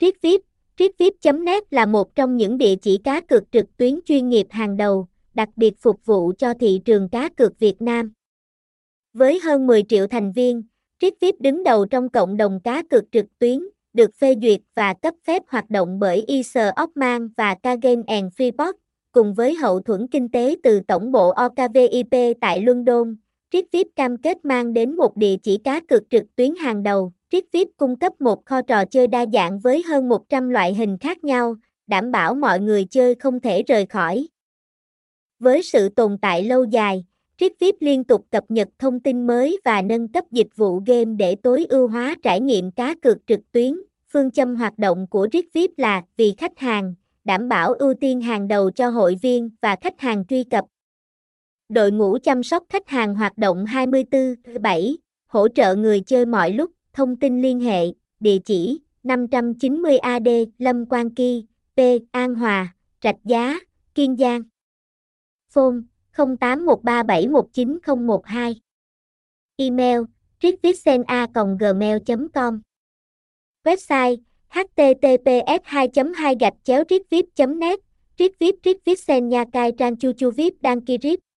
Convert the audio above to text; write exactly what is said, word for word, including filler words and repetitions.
RikVip, rikvips chấm net là một trong những địa chỉ cá cược trực tuyến chuyên nghiệp hàng đầu, đặc biệt phục vụ cho thị trường cá cược Việt Nam. Với hơn mười triệu thành viên, RikVip đứng đầu trong cộng đồng cá cược trực tuyến, được phê duyệt và cấp phép hoạt động bởi Isle of Man và Cagayan and Freeport, cùng với hậu thuẫn kinh tế từ tổng bộ ô ca vê i pê tại Luân Đôn. RikVip cam kết mang đến một địa chỉ cá cược trực tuyến hàng đầu. RikVip cung cấp một kho trò chơi đa dạng với hơn một trăm loại hình khác nhau, đảm bảo mọi người chơi không thể rời khỏi. Với sự tồn tại lâu dài, RikVip liên tục cập nhật thông tin mới và nâng cấp dịch vụ game để tối ưu hóa trải nghiệm cá cược trực tuyến. Phương châm hoạt động của RikVip là vì khách hàng, đảm bảo ưu tiên hàng đầu cho hội viên và khách hàng truy cập. Đội ngũ chăm sóc khách hàng hoạt động hai mươi bốn trên bảy, hỗ trợ người chơi mọi lúc. Thông tin liên hệ, địa chỉ năm trăm chín mươi A D Lâm Quang Ky, P An Hòa, Rạch Giá, Kiên Giang. Phone không tám một ba bảy một chín không một hai. Email rikvipsna a còng gmail chấm com. Website https hai hai gạch chéo rikvip chấm net. Rikvip rikvipsna cai trang chu chu vip đăng ký rip.